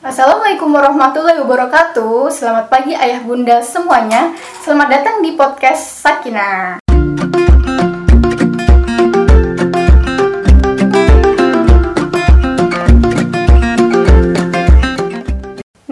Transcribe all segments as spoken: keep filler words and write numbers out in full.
Assalamualaikum warahmatullahi wabarakatuh. Selamat pagi ayah bunda semuanya. Selamat datang di podcast Sakinah.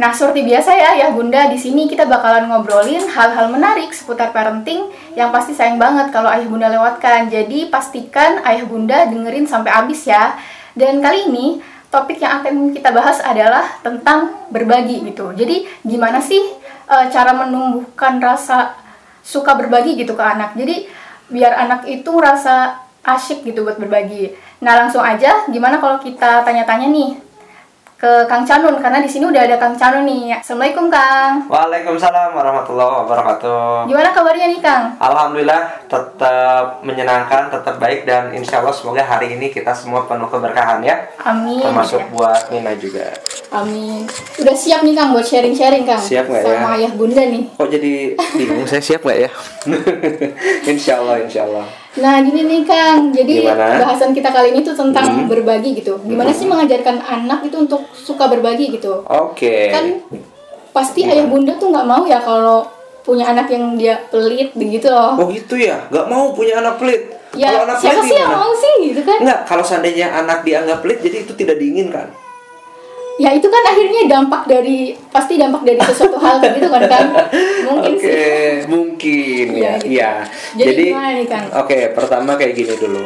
Nah, seperti biasa ya ayah bunda, di sini kita bakalan ngobrolin hal-hal menarik seputar parenting yang pasti sayang banget kalau ayah bunda lewatkan. Jadi pastikan ayah bunda dengerin sampai habis ya. Dan kali ini topik yang akan kita bahas adalah tentang berbagi gitu. Jadi gimana sih e, cara menumbuhkan rasa suka berbagi gitu ke anak. Jadi biar anak itu rasa asyik gitu buat berbagi. Nah langsung aja, gimana kalau kita tanya-tanya nih ke Kang Canun, karena di sini udah ada Kang Canun nih. Assalamualaikum Kang. Waalaikumsalam warahmatullahi wabarakatuh. Gimana kabarnya nih Kang? Alhamdulillah tetap menyenangkan, tetap baik, dan insya Allah semoga hari ini kita semua penuh keberkahan ya. Amin. Termasuk ya, buat Nina juga. Amin. Udah siap nih Kang buat sharing-sharing Kang? Siap nggak ya? Sama ayah bunda nih. Kok jadi bingung, saya siap nggak ya? Insya Allah, insya Allah. Nah gini nih Kang, jadi gimana? Bahasan kita kali ini tuh tentang hmm. berbagi gitu. Gimana hmm. sih mengajarkan anak itu untuk suka berbagi gitu. Oke. Okay. Kan pasti hmm. ayah bunda tuh nggak mau ya kalau punya anak yang dia pelit begitu loh. Oh gitu ya, nggak mau punya anak pelit. Ya, kalau anak siapa pelit sih yang mau sih gitu kan? Nggak, kalau seandainya anak dianggap pelit, jadi itu tidak diinginkan. Ya itu kan akhirnya dampak dari, pasti dampak dari sesuatu hal gitu kan Kang? Mungkin okay. sih. Mungkin ya. Iya. Gitu. Ya. Jadi, Jadi gimana nih Kang? Oke, okay, pertama kayak gini dulu.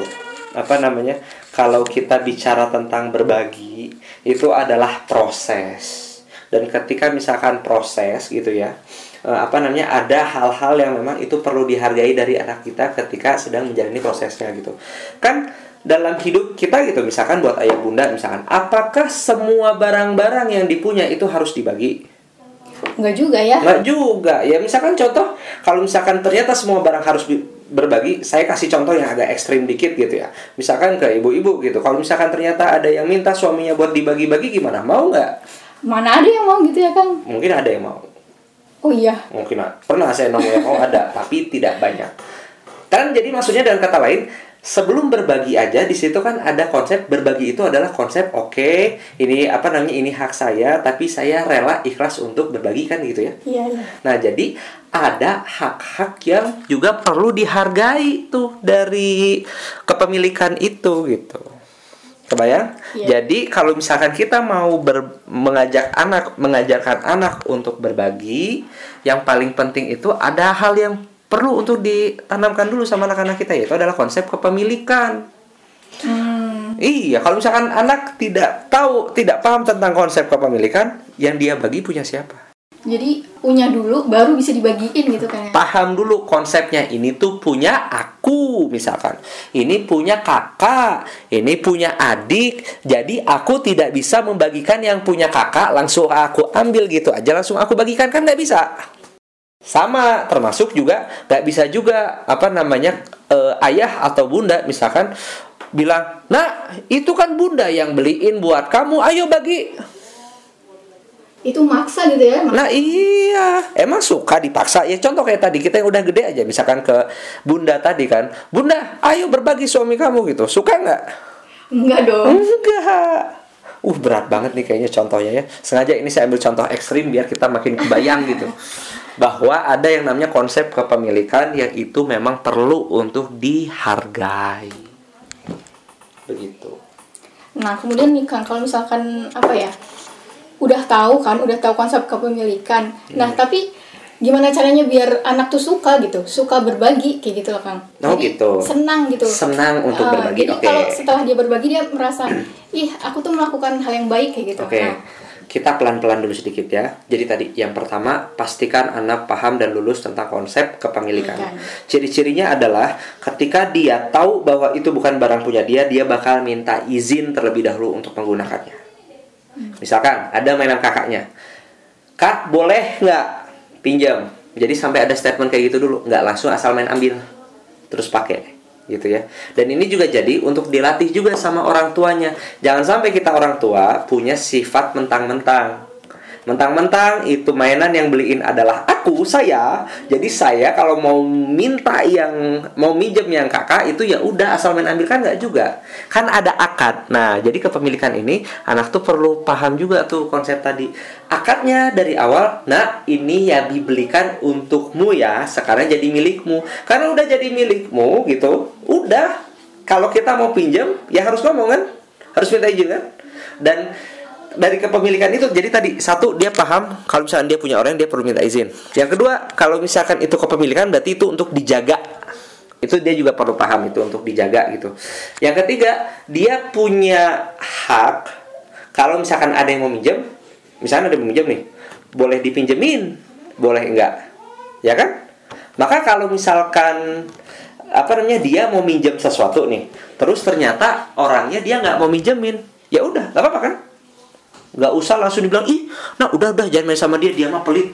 Apa namanya? Kalau kita bicara tentang berbagi, itu adalah proses. Dan ketika misalkan proses gitu ya, apa namanya, ada hal-hal yang memang itu perlu dihargai dari anak kita ketika sedang menjalani prosesnya gitu. Kan dalam hidup kita gitu, misalkan buat ayah bunda misalkan, apakah semua barang-barang yang dipunya itu harus dibagi? Enggak juga ya. Enggak juga. Ya misalkan contoh, kalau misalkan ternyata semua barang harus berbagi, saya kasih contoh yang agak ekstrim dikit gitu ya. Misalkan ke ibu-ibu gitu, kalau misalkan ternyata ada yang minta suaminya buat dibagi-bagi, gimana? Mau nggak? Mana ada yang mau gitu ya Kang? Mungkin ada yang mau. Oh iya. Mungkin pernah saya nemu yang mau ada, tapi tidak banyak. Kan jadi maksudnya dengan kata lain, sebelum berbagi aja, di situ kan ada konsep berbagi itu adalah konsep oke, okay, ini apa namanya, ini hak saya, tapi saya rela ikhlas untuk berbagi kan gitu ya. Iya. Nah jadi ada hak-hak yang juga perlu dihargai tuh dari kepemilikan itu gitu. Kebayang? Yeah. Jadi kalau misalkan kita mau ber- mengajak anak, mengajarkan anak untuk berbagi, yang paling penting itu ada hal yang perlu untuk ditanamkan dulu sama anak-anak kita, yaitu adalah konsep kepemilikan. Hmm. Iya, kalau misalkan anak tidak tahu, tidak paham tentang konsep kepemilikan, yang dia bagi punya siapa? Jadi punya dulu, baru bisa dibagiin gitu kan? Paham dulu konsepnya, ini tuh punya aku misalkan, ini punya kakak, ini punya adik. Jadi aku tidak bisa membagikan yang punya kakak, langsung aku ambil gitu aja, langsung aku bagikan, kan nggak bisa. Sama, termasuk juga gak bisa juga apa namanya eh, ayah atau bunda misalkan bilang, nah itu kan bunda yang beliin buat kamu, ayo bagi. Itu maksa gitu ya maksa. Nah iya, emang suka dipaksa. Ya contoh kayak tadi, kita yang udah gede aja misalkan ke bunda tadi kan, bunda ayo berbagi suami kamu gitu, suka gak? Enggak dong. Enggak. Uh berat banget nih kayaknya contohnya ya. Sengaja ini saya ambil contoh ekstrim biar kita makin kebayang gitu. Bahwa ada yang namanya konsep kepemilikan yang itu memang perlu untuk dihargai. Begitu. Nah kemudian nih Kang, kalau misalkan apa ya, udah tahu kan, udah tahu konsep kepemilikan. Hmm. Nah tapi gimana caranya biar anak tuh suka gitu, suka berbagi kayak gitu loh Kang. Oh jadi, gitu. Senang gitu. Senang untuk uh, berbagi. Jadi okay. Kalau setelah dia berbagi dia merasa, ih aku tuh melakukan hal yang baik kayak gitu. Oke. Okay. Nah. Kita pelan-pelan dulu sedikit ya. Jadi tadi yang pertama, pastikan anak paham dan lulus tentang konsep kepemilikan. Bukan. Ciri-cirinya adalah ketika dia tahu bahwa itu bukan barang punya dia, dia bakal minta izin terlebih dahulu untuk menggunakannya. Hmm. Misalkan ada mainan kakaknya, kak boleh nggak pinjam. Jadi sampai ada statement kayak gitu dulu, nggak langsung asal main ambil terus pakai gitu ya. Dan ini juga jadi untuk dilatih juga sama orang tuanya. Jangan sampai kita orang tua punya sifat mentang-mentang. Mentang-mentang itu mainan yang beliin adalah aku, saya. Jadi saya kalau mau minta yang mau minjem yang kakak itu ya udah asal main ambil, kan nggak juga. Kan ada akad. Nah, jadi kepemilikan ini anak tuh perlu paham juga tuh konsep tadi. Akadnya dari awal, nah ini ya dibelikan untukmu ya, sekarang jadi milikmu. Karena udah jadi milikmu gitu, udah kalau kita mau pinjam ya harus ngomong kan? Harus minta izin kan? Dan dari kepemilikan itu, jadi tadi satu, dia paham kalau misalkan dia punya orang, dia perlu minta izin. Yang kedua, kalau misalkan itu kepemilikan berarti itu untuk dijaga. Itu dia juga perlu paham itu untuk dijaga gitu. Yang ketiga, dia punya hak kalau misalkan ada yang mau minjem, misalkan ada yang mau minjem nih, boleh dipinjemin, boleh enggak, ya kan? Maka kalau misalkan apa namanya dia mau minjem sesuatu nih, terus ternyata orangnya dia nggak mau minjemin, ya udah, nggak apa-apa kan? Nggak usah langsung dibilang, ih, nah udah-udah jangan main sama dia, dia mah pelit.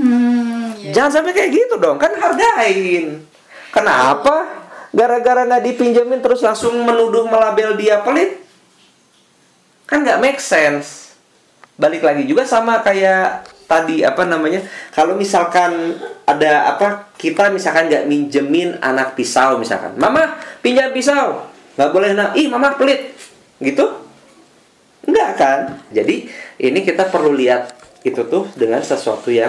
Hmm, yeah. Jangan sampai kayak gitu dong, kan hargain. Kenapa? Gara-gara nggak dipinjemin terus langsung menuduh, melabel dia pelit? Kan nggak make sense. Balik lagi juga sama kayak tadi, apa namanya, kalau misalkan ada apa, kita misalkan nggak minjemin anak pisau misalkan. Mama, pinjam pisau. Nggak boleh, nah, ih, mama pelit. Gitu? Enggak kan? Jadi ini kita perlu lihat itu tuh dengan sesuatu yang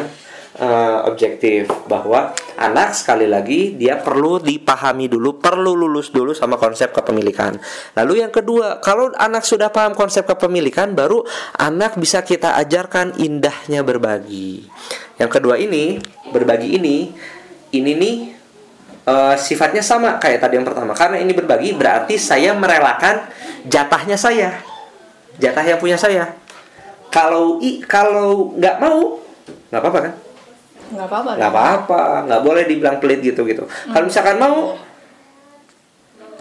uh, objektif, bahwa anak sekali lagi dia perlu dipahami dulu, perlu lulus dulu sama konsep kepemilikan. Lalu yang kedua, kalau anak sudah paham konsep kepemilikan, baru anak bisa kita ajarkan indahnya berbagi. Yang kedua ini, berbagi ini, ini nih uh, sifatnya sama kayak tadi yang pertama. Karena ini berbagi berarti saya merelakan jatahnya saya, jatah yang punya saya. Kalau i kalau nggak mau, nggak apa-apa kan? Nggak apa-apa. Nggak apa-apa. Nggak boleh dibilang pelit gitu-gitu. Hmm. Kalau misalkan mau,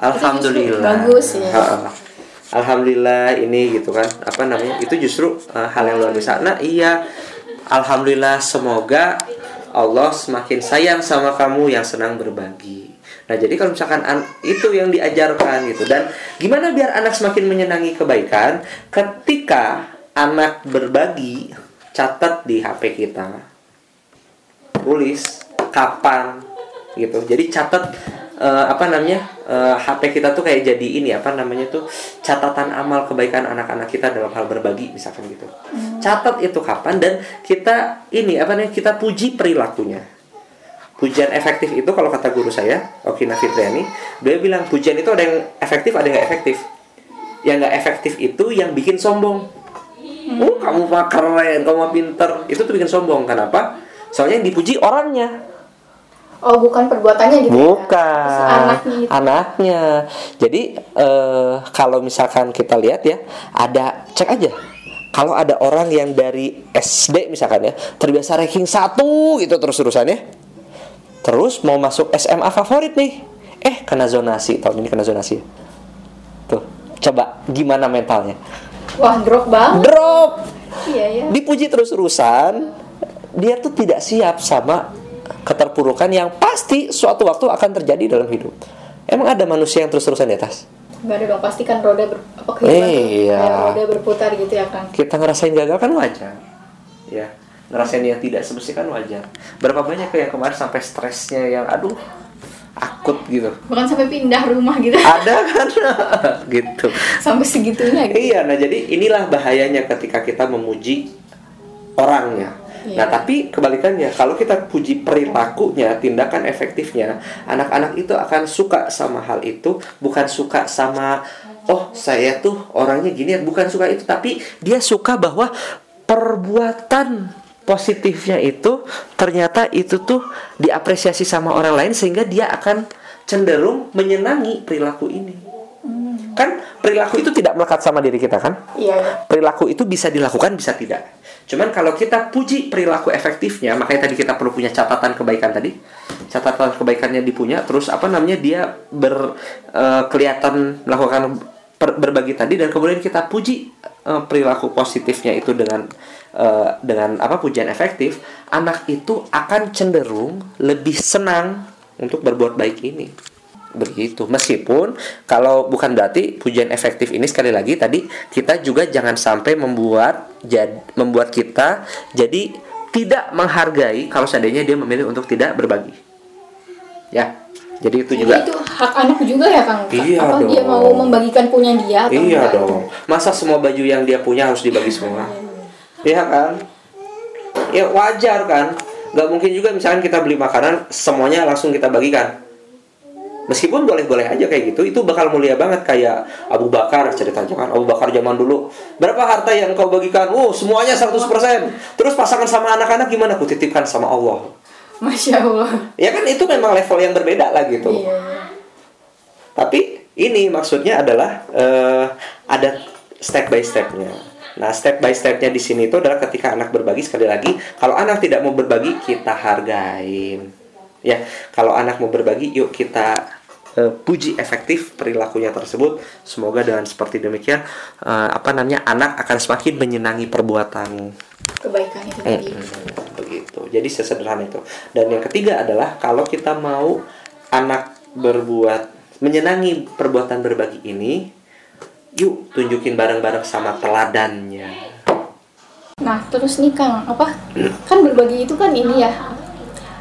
alhamdulillah. Bagus ya. Ha-ha. Alhamdulillah ini gitu kan? Apa namanya? Itu justru uh, hal yang luar biasa. Nah iya, alhamdulillah, semoga Allah semakin sayang sama kamu yang senang berbagi. Nah jadi kalau misalkan an- itu yang diajarkan gitu. Dan gimana biar anak semakin menyenangi kebaikan? Ketika anak berbagi, catat di H P kita, tulis kapan gitu. Jadi catat uh, apa namanya uh, H P kita tuh kayak jadi ini apa namanya tuh catatan amal kebaikan anak-anak kita dalam hal berbagi misalkan gitu. Catat itu kapan, dan kita ini apa namanya kita puji perilakunya. Pujian efektif itu kalau kata guru saya, Okina Fitriani, dia bilang pujian itu ada yang efektif, ada yang gak efektif. Yang gak efektif itu yang bikin sombong. Hmm. Oh, kamu mah keren, kamu mah pinter. Itu tuh bikin sombong. Kenapa? Soalnya yang dipuji orangnya. Oh, bukan perbuatannya gitu. Bukan. Ya? Anaknya. Gitu. Anaknya. Jadi, eh, kalau misalkan kita lihat ya, ada, cek aja. Kalau ada orang yang dari S D misalkan ya, terbiasa ranking satu gitu terus-terusannya. Terus mau masuk S M A favorit nih, Eh kena zonasi tahun ini kena zonasi. Tuh, coba gimana mentalnya? Wah, drop banget. Drop. Iya ya. Dipuji terus-terusan, dia tuh tidak siap sama keterpurukan yang pasti suatu waktu akan terjadi dalam hidup. Emang ada manusia yang terus-terusan di atas? Gak ada dong, pasti kan roda ber, apa kehidupan eh, iya. roda berputar gitu ya kan. Kita ngerasain gagal kan wajar. Ya. Ngerasain yang tidak sebersih kan wajar. Berapa banyak yang kemarin sampai stresnya yang aduh akut gitu, bahkan sampai pindah rumah gitu. Ada kan gitu. Sampai segitunya gitu. Iya, nah jadi inilah bahayanya ketika kita memuji orangnya. Iya. Nah tapi kebalikannya, kalau kita puji perilakunya, tindakan efektifnya, anak-anak itu akan suka sama hal itu. Bukan suka sama, oh saya tuh orangnya gini, bukan suka itu. Tapi dia suka bahwa perbuatan positifnya itu ternyata itu tuh diapresiasi sama orang lain, sehingga dia akan cenderung menyenangi perilaku ini. Hmm. Kan perilaku itu tidak melekat sama diri kita kan? Iya. Yeah. Perilaku itu bisa dilakukan, bisa tidak. Cuman kalau kita puji perilaku efektifnya, makanya tadi kita perlu punya catatan kebaikan tadi. Catatan kebaikannya dipunya, terus apa namanya dia ber uh, kelihatan melakukan berbagi tadi, dan kemudian kita puji uh, perilaku positifnya itu dengan uh, dengan apa pujian efektif, anak itu akan cenderung lebih senang untuk berbuat baik ini. begitu. Meskipun kalau bukan berarti pujian efektif ini sekali lagi tadi kita juga jangan sampai membuat jad, membuat kita jadi tidak menghargai kalau seandainya dia memilih untuk tidak berbagi. Ya. Jadi itu jadi juga itu hak anak juga ya Kang. Iya apa dong. Dia mau membagikan punya dia atau iya dong. Itu? Masa semua baju yang dia punya harus dibagi semua? Iya kan? Ya wajar kan? Gak mungkin juga misalkan kita beli makanan semuanya langsung kita bagikan. Meskipun boleh-boleh aja kayak gitu, itu bakal mulia banget kayak Abu Bakar ceritanya kan. Abu Bakar zaman dulu, berapa harta yang kau bagikan? Oh, semuanya seratus persen. Terus pasangan sama anak-anak gimana? Ku titipkan sama Allah. Masya Allah. Ya kan itu memang level yang berbeda lah gitu. Iya. Tapi ini maksudnya adalah uh, ada step by stepnya. Nah, step by stepnya di sini itu adalah ketika anak berbagi, sekali lagi kalau anak tidak mau berbagi kita hargain. Ya, kalau anak mau berbagi yuk kita Uh, puji efektif perilakunya tersebut. Semoga dengan seperti demikian uh, apa namanya anak akan semakin menyenangi perbuatan kebaikan itu tadi. Mm-hmm. Begitu. Jadi sesederhana itu. Dan yang ketiga adalah kalau kita mau anak berbuat menyenangi perbuatan berbagi ini, yuk tunjukin bareng-bareng sama teladannya. Nah, terus nih Kang, apa? Kan berbagi itu kan ini ya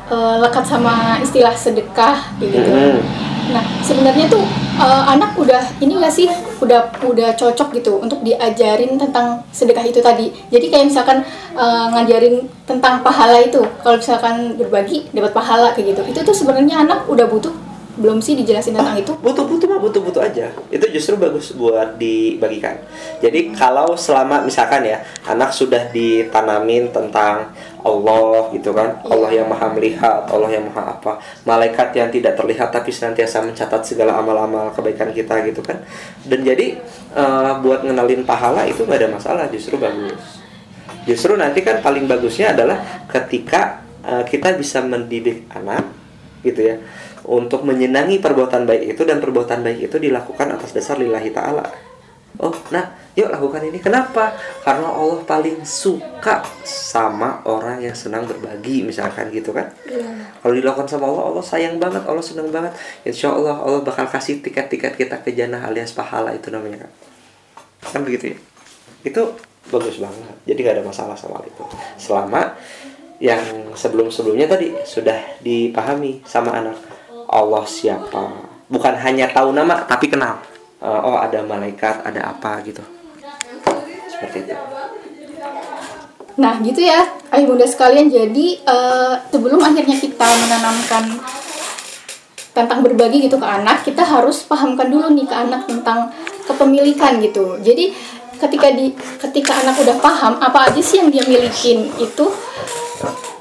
uh, lekat sama istilah sedekah gitu. Mm-hmm. Nah, sebenarnya tuh uh, anak udah ini nggak sih udah udah cocok gitu untuk diajarin tentang sedekah itu tadi. Jadi kayak misalkan uh, ngajarin tentang pahala itu, kalau misalkan berbagi dapat pahala kayak gitu. Itu tuh sebenarnya anak udah butuh belum sih dijelasin tentang oh, itu? Butuh-butuh mah butuh-butuh aja. Itu justru bagus buat dibagikan. Jadi kalau selama misalkan ya anak sudah ditanamin tentang Allah gitu kan, iya. Allah yang maha melihat, Allah yang maha apa, malaikat yang tidak terlihat tapi senantiasa mencatat segala amal-amal kebaikan kita gitu kan. Dan jadi uh, buat ngenalin pahala itu gak ada masalah, justru bagus. Justru nanti kan paling bagusnya adalah ketika uh, kita bisa mendidik anak gitu ya untuk menyenangi perbuatan baik itu, dan perbuatan baik itu dilakukan atas dasar lillahi ta'ala. Oh, nah, yuk lakukan ini. Kenapa? Karena Allah paling suka sama orang yang senang berbagi, misalkan gitu kan. Yeah. Kalau dilakukan sama Allah, Allah sayang banget, Allah senang banget. Insya Allah, Allah bakal kasih tiket-tiket kita ke jannah alias pahala itu namanya kan. Kan begitu ya. Itu bagus banget. Jadi gak ada masalah sama itu. Selama yang sebelum-sebelumnya tadi sudah dipahami sama anak. Allah siapa? Bukan hanya tahu nama, tapi kenal. Uh, oh ada malaikat, ada apa gitu. Seperti itu. Nah gitu ya ayah bunda sekalian. Jadi uh, sebelum akhirnya kita menanamkan tentang berbagi gitu ke anak, kita harus pahamkan dulu nih ke anak tentang kepemilikan gitu. Jadi ketika di ketika anak udah paham apa aja sih yang dia milikin itu,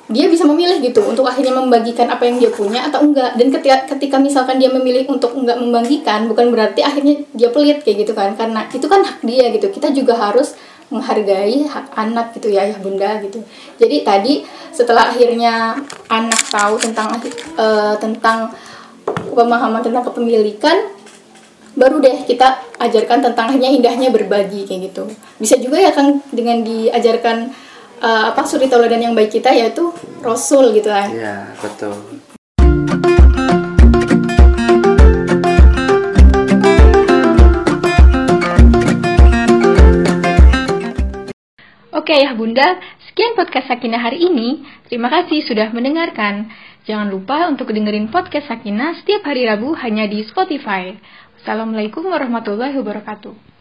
dia bisa memilih gitu untuk akhirnya membagikan apa yang dia punya atau enggak. Dan ketika ketika misalkan dia memilih untuk enggak membagikan, bukan berarti akhirnya dia pelit kayak gitu kan, karena itu kan hak dia gitu. Kita juga harus menghargai hak anak gitu ya, ayah bunda gitu. Jadi tadi setelah akhirnya anak tahu tentang uh, tentang pemahaman tentang kepemilikan, baru deh kita ajarkan tentang hanya indahnya berbagi kayak gitu. Bisa juga ya kan dengan diajarkan Uh, apa suri tauladan yang baik kita yaitu Rasul gitu kan. Iya, betul. Oke ya bunda, sekian podcast Sakinah hari ini. Terima kasih sudah mendengarkan. Jangan lupa untuk dengerin podcast Sakinah setiap hari Rabu hanya di Spotify. Wassalamualaikum warahmatullahi wabarakatuh.